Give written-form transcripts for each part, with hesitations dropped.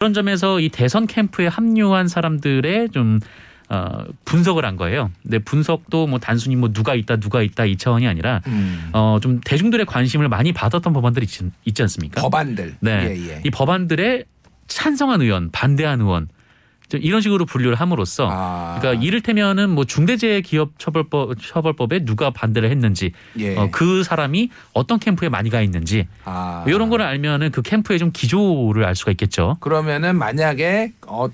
그런 점에서 이 대선 캠프에 합류한 사람들의 좀 분석을 한 거예요. 근데 분석도 뭐 단순히 뭐 누가 있다 이 차원이 아니라 좀 대중들의 관심을 많이 받았던 법안들이 있지 않습니까? 법안들. 네. 예. 이 법안들의 찬성한 의원, 반대한 의원 이런 식으로 분류를 함으로써 그러니까 이를테면은 뭐 중대재해기업처벌법에 누가 반대를 했는지, 예. 그 사람이 어떤 캠프에 많이 가 있는지 이런 걸 알면은 그 캠프의 좀 기조를 알 수가 있겠죠. 그러면은 만약에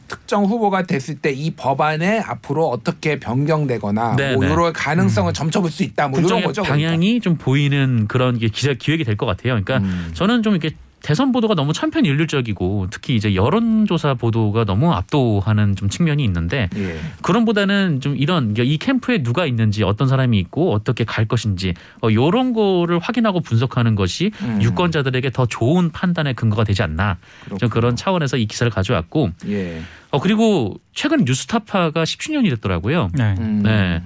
특정 후보가 됐을 때 이 법안에 앞으로 어떻게 변경되거나 뭐 이런 가능성을 점쳐볼 수 있다, 뭐 이런 거죠. 방향이 그러니까. 좀 보이는 그런 게 기획이 될 것 같아요. 그러니까 저는 좀 이렇게. 대선 보도가 너무 천편일률적이고 특히 이제 여론조사 보도가 너무 압도하는 좀 측면이 있는데 예. 그런보다는 좀 이런 이 캠프에 누가 있는지 어떤 사람이 있고 어떻게 갈 것인지 이런 거를 확인하고 분석하는 것이 유권자들에게 더 좋은 판단의 근거가 되지 않나 좀 그런 차원에서 이 기사를 가져왔고 예. 그리고 최근 뉴스타파가 10주년이 됐더라고요. 네.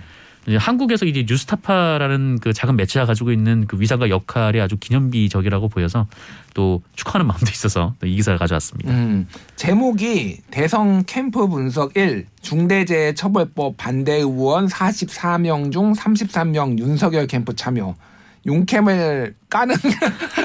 한국에서 이제 뉴스타파라는 그 작은 매체가 가지고 있는 그 위상과 역할이 아주 기념비적이라고 보여서 또 축하하는 마음도 있어서 이 기사를 가져왔습니다. 제목이 대선 캠프 분석 1 중대재해처벌법 반대 의원 44명 중 33명 윤석열 캠프 참여. 용캠을 까는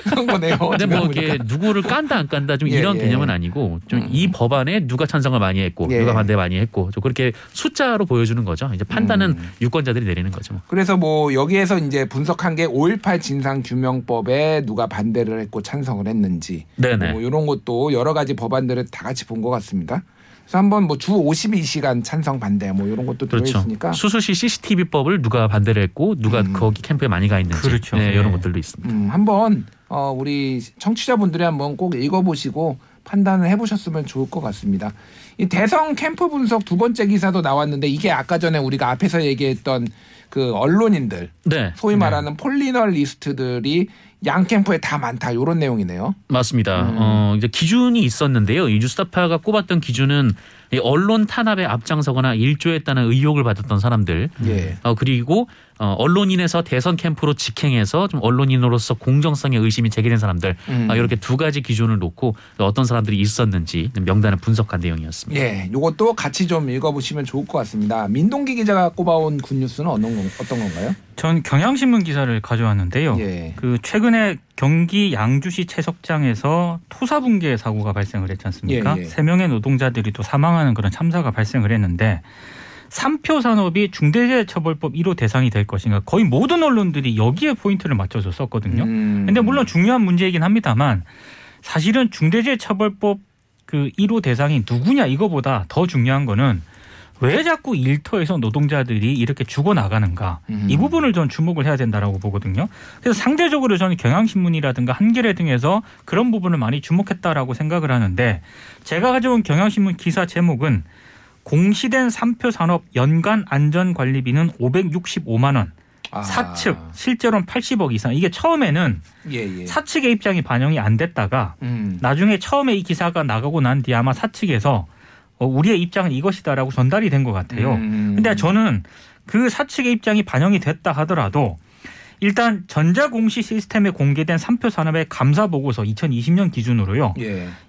그런 거네요. 근데 뭐 이게 누구를 깐다 안 깐다 좀 이런 개념은 아니고 좀 이 법안에 누가 찬성을 많이 했고 누가 반대 많이 했고 좀 그렇게 숫자로 보여주는 거죠. 이제 판단은 유권자들이 내리는 거죠. 그래서 뭐 여기에서 이제 분석한 게 5.18 진상규명법에 누가 반대를 했고 찬성을 했는지 뭐 이런 것도 여러 가지 법안들을 다 같이 본 것 같습니다. 그래서 한번 뭐 주 52시간 찬성 반대 뭐 이런 것도 들어있으니까 수수시 CCTV법을 누가 반대를 했고 누가 거기 캠프에 많이 가 있는지 네, 이런 것들도 있습니다. 한번 우리 청취자분들이 한번 꼭 읽어보시고 판단을 해보셨으면 좋을 것 같습니다. 이 대선 캠프 분석 두 번째 기사도 나왔는데 이게 아까 전에 우리가 앞에서 얘기했던 그 언론인들 소위 말하는 폴리널리스트들이 양 캠프에 다 많다 이런 내용이네요. 맞습니다. 이제 기준이 있었는데요. 이 뉴스타파가 꼽았던 기준은 언론 탄압에 앞장서거나 일조했다는 의혹을 받았던 사람들 그리고 언론인에서 대선 캠프로 직행해서 좀 언론인으로서 공정성의 의심이 제기된 사람들 이렇게 두 가지 기준을 놓고 어떤 사람들이 있었는지 명단을 분석한 내용이었습니다. 예, 이것도 같이 좀 읽어보시면 좋을 것 같습니다. 민동기 기자가 꼽아온 굿뉴스는 어떤 건가요? 전 경향신문 기사를 가져왔는데요. 예. 그 최근에 경기 양주시 채석장에서 토사 붕괴 사고가 발생을 했지 않습니까? 3명의 노동자들이 또 사망하는 그런 참사가 발생을 했는데 삼표산업이 중대재해처벌법 1호 대상이 될 것인가 거의 모든 언론들이 여기에 포인트를 맞춰서 썼거든요. 근데 물론 중요한 문제이긴 합니다만 사실은 중대재해처벌법 그 1호 대상이 누구냐 이거보다 더 중요한 거는 왜 자꾸 일터에서 노동자들이 이렇게 죽어나가는가 이 부분을 전 주목을 해야 된다라고 보거든요. 그래서 상대적으로 저는 경향신문이라든가 한겨레 등에서 그런 부분을 많이 주목했다라고 생각을 하는데 제가 가져온 경향신문 기사 제목은 공시된 삼표산업 연간 안전관리비는 565만 원. 사측 실제로는 80억 이상. 이게 처음에는 사측의 입장이 반영이 안 됐다가 나중에 처음에 이 기사가 나가고 난 뒤에 아마 사측에서 우리의 입장은 이것이다라고 전달이 된 것 같아요. 근데 저는 그 사측의 입장이 반영이 됐다 하더라도 일단 전자공시 시스템에 공개된 삼표산업의 감사보고서 2020년 기준으로요.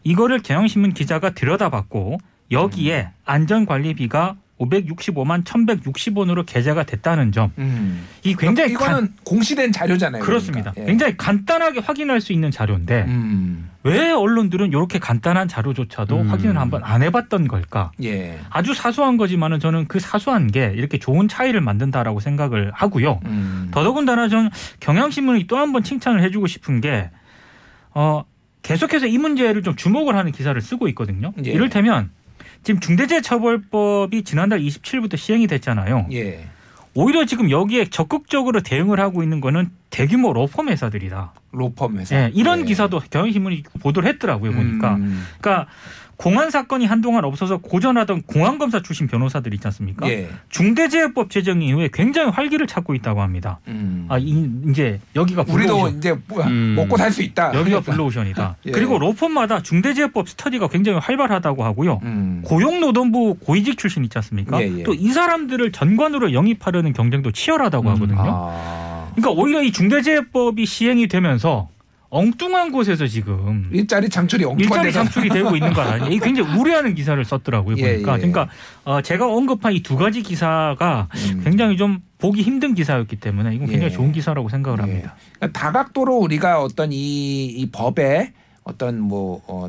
이거를 경향신문 기자가 들여다봤고 여기에 안전관리비가 565만 1,160원으로 계좌가 됐다는 점. 이 굉장히 이거는 공시된 자료잖아요. 그렇습니다. 그러니까. 굉장히 간단하게 확인할 수 있는 자료인데 왜 언론들은 이렇게 간단한 자료조차도 확인을 한번 안 해봤던 걸까? 아주 사소한 거지만은 저는 그 사소한 게 이렇게 좋은 차이를 만든다라고 생각을 하고요. 더더군다나 저는 경향신문이 또 한 번 칭찬을 해주고 싶은 게 계속해서 이 문제를 좀 주목을 하는 기사를 쓰고 있거든요. 이를테면. 지금 중대재해처벌법이 지난달 27일부터 시행이 됐잖아요. 오히려 지금 여기에 적극적으로 대응을 하고 있는 거는 대규모 로펌 회사들이다. 로펌 회사. 이런 기사도 경향신문이 보도를 했더라고요. 보니까. 그러니까 공안 사건이 한동안 없어서 고전하던 공안검사 출신 변호사들 있지 않습니까? 중대재해법 제정 이후에 굉장히 활기를 찾고 있다고 합니다. 이제 여기가 블루오션. 우리도 이제 먹고 살 수 있다. 여기가 블루오션이다. 그리고 로펌마다 중대재해법 스터디가 굉장히 활발하다고 하고요. 고용노동부 고위직 출신 있지 않습니까? 또 이 사람들을 전관으로 영입하려는 경쟁도 치열하다고 하거든요. 그러니까 오히려 이 중대재해법이 시행이 되면서 엉뚱한 곳에서 지금 일자리 창출이 되고 있는 거 아니에요? 굉장히 우려하는 기사를 썼더라고요. 보니까. 예, 예. 그러니까 제가 언급한 이 두 가지 기사가 굉장히 좀 보기 힘든 기사였기 때문에 이건 굉장히 좋은 기사라고 생각을 합니다. 그러니까 다각도로 우리가 어떤 이 법에 어떤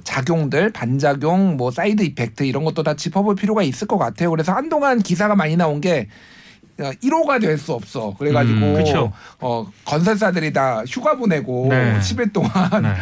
작용들, 반작용, 사이드 이펙트 이런 것도 다 짚어볼 필요가 있을 것 같아요. 그래서 한동안 기사가 많이 나온 게 1호가 될 수 없어. 그래가지고 건설사들이 다 휴가 보내고 10일 동안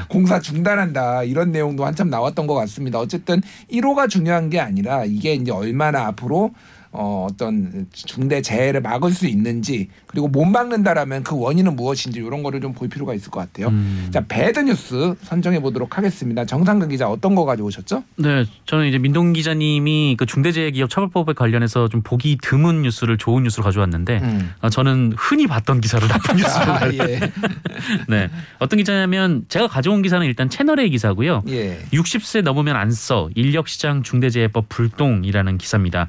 공사 중단한다 이런 내용도 한참 나왔던 것 같습니다. 어쨌든 1호가 중요한 게 아니라 이게 이제 얼마나 앞으로 어떤 중대재해를 막을 수 있는지 그리고 못 막는다라면 그 원인은 무엇인지 이런 거를 좀 볼 필요가 있을 것 같아요. 자, 배드뉴스 선정해 보도록 하겠습니다. 정상근 기자 어떤 거 가져오셨죠? 네, 저는 이제 민동 기자님이 그 중대재해기업처벌법에 관련해서 좀 보기 드문 뉴스를 좋은 뉴스로 가져왔는데 저는 흔히 봤던 기사를 나쁜 뉴스로 네, 어떤 기사냐면 제가 가져온 기사는 일단 채널A 기사고요. 60세 넘으면 안 써 인력시장 중대재해법 불똥이라는 기사입니다.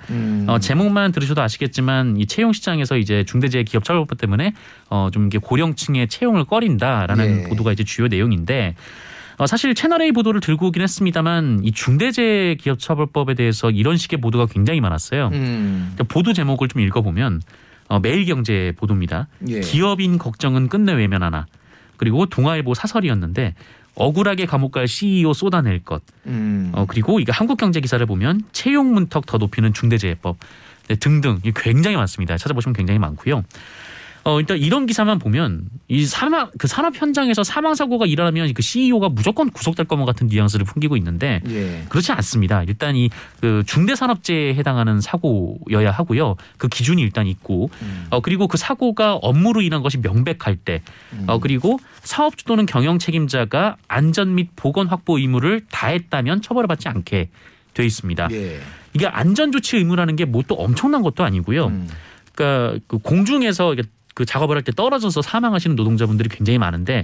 제목만 들으셔도 아시겠지만 이 채용 시장에서 이제 중대재해기업처벌법 때문에 좀 이게 고령층의 채용을 꺼린다라는 보도가 이제 주요 내용인데 사실 채널A 보도를 들고 오긴 했습니다만 이 중대재해기업처벌법에 대해서 이런 식의 보도가 굉장히 많았어요. 그러니까 보도 제목을 좀 읽어보면 매일경제 보도입니다. 기업인 걱정은 끝내 외면하나. 그리고 동아일보 사설이었는데 억울하게 감옥 갈 CEO 쏟아낼 것. 그리고 이게 한국경제 기사를 보면 채용 문턱 더 높이는 중대재해법 등등 굉장히 많습니다. 찾아보시면 굉장히 많고요. 일단 이런 기사만 보면 이 산업 현장에서 사망 사고가 일어나면 그 CEO가 무조건 구속될 것만 같은 뉘앙스를 풍기고 있는데 그렇지 않습니다. 일단 이 그 중대산업재해에 해당하는 사고여야 하고요. 그 기준이 일단 있고 그리고 그 사고가 업무로 인한 것이 명백할 때 그리고 사업주 또는 경영 책임자가 안전 및 보건 확보 의무를 다했다면 처벌을 받지 않게 돼 있습니다. 이게 안전 조치 의무라는 게 뭐 또 엄청난 것도 아니고요. 그러니까 그 공중에서 그 작업을 할 때 떨어져서 사망하시는 노동자분들이 굉장히 많은데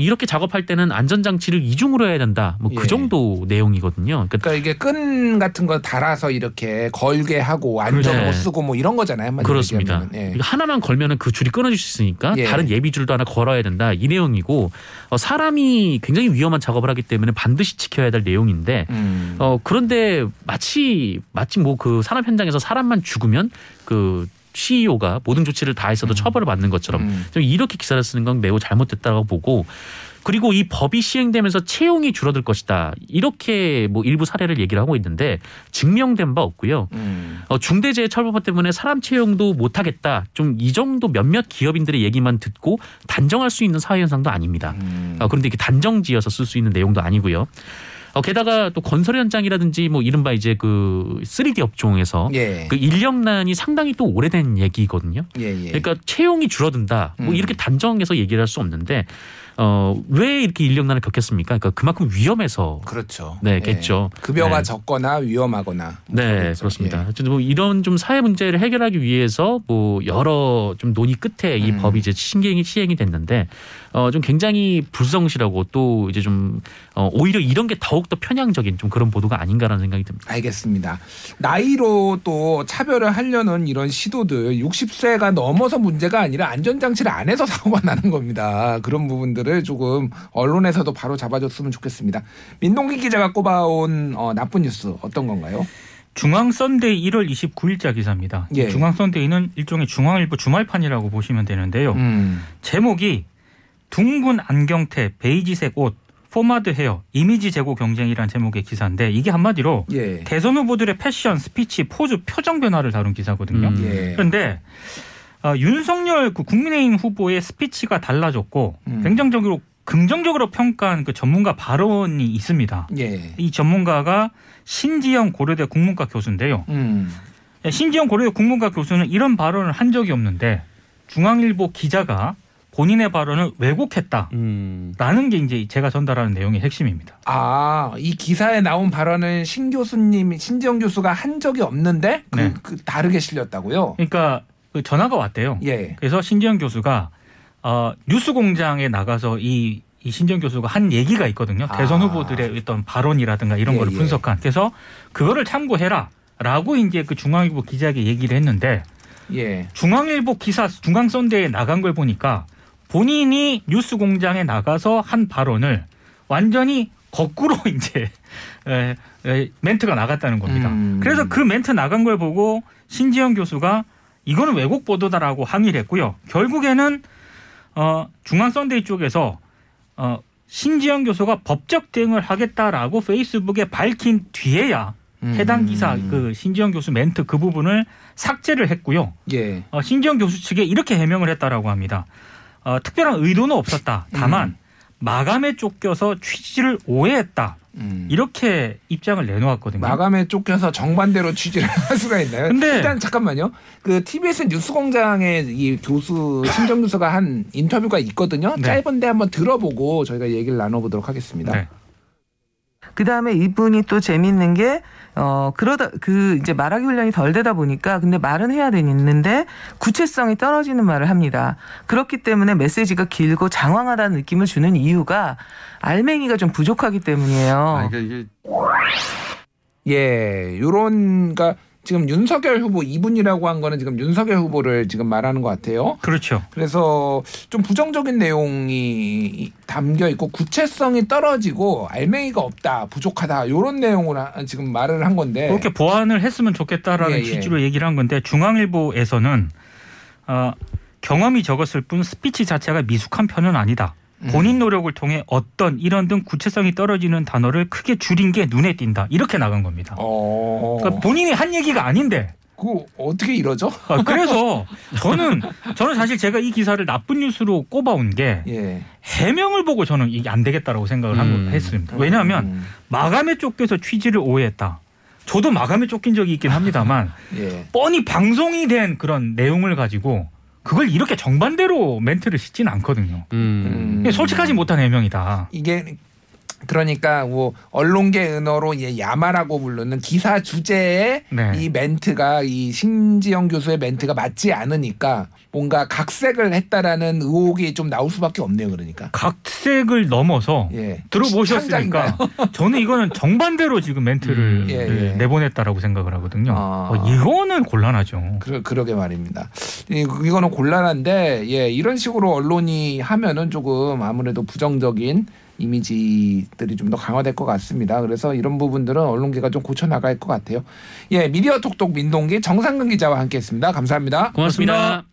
이렇게 작업할 때는 안전장치를 이중으로 해야 된다. 그 정도 내용이거든요. 그러니까 이게 끈 같은 거 달아서 이렇게 걸게 하고 안전 옷 쓰고 이런 거잖아요. 그렇습니다. 하나만 걸면은 그 줄이 끊어질 수 있으니까 다른 예비줄도 하나 걸어야 된다. 이 내용이고 사람이 굉장히 위험한 작업을 하기 때문에 반드시 지켜야 될 내용인데 그런데 마치 그 산업 현장에서 사람만 죽으면 그 CEO가 모든 조치를 다 했어도 처벌을 받는 것처럼 이렇게 기사를 쓰는 건 매우 잘못됐다고 보고 그리고 이 법이 시행되면서 채용이 줄어들 것이다. 이렇게 일부 사례를 얘기를 하고 있는데 증명된 바 없고요. 중대재해처벌법 때문에 사람 채용도 못하겠다. 좀 이 정도 몇몇 기업인들의 얘기만 듣고 단정할 수 있는 사회현상도 아닙니다. 그런데 이렇게 단정지어서 쓸 수 있는 내용도 아니고요. 게다가 또 건설 현장이라든지 이른바 이제 그 3D 업종에서 그 인력난이 상당히 또 오래된 얘기거든요. 그러니까 채용이 줄어든다. 이렇게 단정해서 얘기를 할 수 없는데 왜 이렇게 인력난을 겪겠습니까? 그러니까 그만큼 위험해서 그렇죠. 급여가 적거나 위험하거나 그렇습니다. 이런 좀 사회 문제를 해결하기 위해서 여러 좀 논의 끝에 이 법이 이제 시행이 됐는데 좀 굉장히 불성실하고 또 이제 좀 오히려 이런 게 더욱더 편향적인 좀 그런 보도가 아닌가라는 생각이 듭니다. 알겠습니다. 나이로 또 차별을 하려는 이런 시도들 60세가 넘어서 문제가 아니라 안전장치를 안 해서 사고가 나는 겁니다. 그런 부분들을 조금 언론에서도 바로 잡아줬으면 좋겠습니다. 민동기 기자가 꼽아온 나쁜 뉴스 어떤 건가요? 중앙선데이 1월 29일자 기사입니다. 중앙선데이는 일종의 중앙일보 주말판이라고 보시면 되는데요. 제목이 둥근 안경테 베이지색 옷 포마드 헤어 이미지 제고 경쟁이라는 제목의 기사인데 이게 한마디로 대선 후보들의 패션, 스피치, 포즈, 표정 변화를 다룬 기사거든요. 그런데 윤석열 국민의힘 후보의 스피치가 달라졌고 굉장적으로 긍정적으로 평가한 그 전문가 발언이 있습니다. 이 전문가가 신지영 고려대 국문과 교수인데요. 신지영 고려대 국문과 교수는 이런 발언을 한 적이 없는데 중앙일보 기자가 본인의 발언을 왜곡했다라는 게 이제 제가 전달하는 내용의 핵심입니다. 아, 이 기사에 나온 발언을 신지영 교수가 한 적이 없는데 다르게 실렸다고요? 그러니까 전화가 왔대요. 그래서 신지영 교수가 뉴스공장에 나가서 이 신지영 교수가 한 얘기가 있거든요. 대선 후보들의 어떤 발언이라든가 이런 거를 분석한. 그래서 그거를 참고해라라고 이제 그 중앙일보 기자에게 얘기를 했는데 중앙일보 기사 중앙선데이에 나간 걸 보니까 본인이 뉴스 공장에 나가서 한 발언을 완전히 거꾸로 이제 멘트가 나갔다는 겁니다. 그래서 그 멘트 나간 걸 보고 신지영 교수가 이거는 왜곡 보도다라고 항의를 했고요. 결국에는 중앙선데이 쪽에서 신지영 교수가 법적 대응을 하겠다라고 페이스북에 밝힌 뒤에야 해당 기사 그 신지영 교수 멘트 그 부분을 삭제를 했고요. 예. 신지영 교수 측에 이렇게 해명을 했다라고 합니다. 특별한 의도는 없었다. 다만 마감에 쫓겨서 취지를 오해했다. 이렇게 입장을 내놓았거든요. 마감에 쫓겨서 정반대로 취지를 할 수가 있나요? 근데 일단 잠깐만요. 그 TBS 뉴스공장에 이 교수 신정 교수가 한 인터뷰가 있거든요. 네. 짧은데 한번 들어보고 저희가 얘기를 나눠보도록 하겠습니다. 네. 그 다음에 이분이 또 재밌는 게 이제 말하기 훈련이 덜 되다 보니까 근데 말은 해야 되는데 구체성이 떨어지는 말을 합니다. 그렇기 때문에 메시지가 길고 장황하다는 느낌을 주는 이유가 알맹이가 좀 부족하기 때문이에요. 예, 요런, 그러니까 지금 윤석열 후보 이분이라고 한 거는 지금 윤석열 후보를 지금 말하는 것 같아요. 그렇죠. 그래서 좀 부정적인 내용이 담겨 있고 구체성이 떨어지고 알맹이가 없다, 부족하다 이런 내용으로 지금 말을 한 건데 그렇게 보완을 했으면 좋겠다라는 취지로 얘기를 한 건데 중앙일보에서는 경험이 적었을 뿐 스피치 자체가 미숙한 편은 아니다. 본인 노력을 통해 어떤 이런 등 구체성이 떨어지는 단어를 크게 줄인 게 눈에 띈다. 이렇게 나간 겁니다. 그러니까 본인이 한 얘기가 아닌데. 그거 어떻게 이러죠? 그래서 저는 사실 제가 이 기사를 나쁜 뉴스로 꼽아온 게 해명을 보고 저는 이게 안 되겠다라고 생각을 했습니다. 왜냐하면 마감에 쫓겨서 취지를 오해했다. 저도 마감에 쫓긴 적이 있긴 합니다만 뻔히 방송이 된 그런 내용을 가지고 그걸 이렇게 정반대로 멘트를 싣진 않거든요. 솔직하지 못한 해명이다. 이게 그러니까 뭐 언론계 은어로 야마라고 부르는 기사 주제에 이 멘트가 이 신지영 교수의 멘트가 맞지 않으니까 뭔가 각색을 했다라는 의혹이 좀 나올 수밖에 없네요. 그러니까 각색을 넘어서 들어보셨으니까 저는 이거는 정반대로 지금 멘트를 내보냈다라고 생각을 하거든요. 이거는 곤란하죠. 그러게 말입니다. 이거는 곤란한데 이런 식으로 언론이 하면은 조금 아무래도 부정적인 이미지들이 좀 더 강화될 것 같습니다. 그래서 이런 부분들은 언론계가 좀 고쳐나갈 것 같아요. 미디어 톡톡 민동기 정상근 기자와 함께했습니다. 감사합니다. 고맙습니다.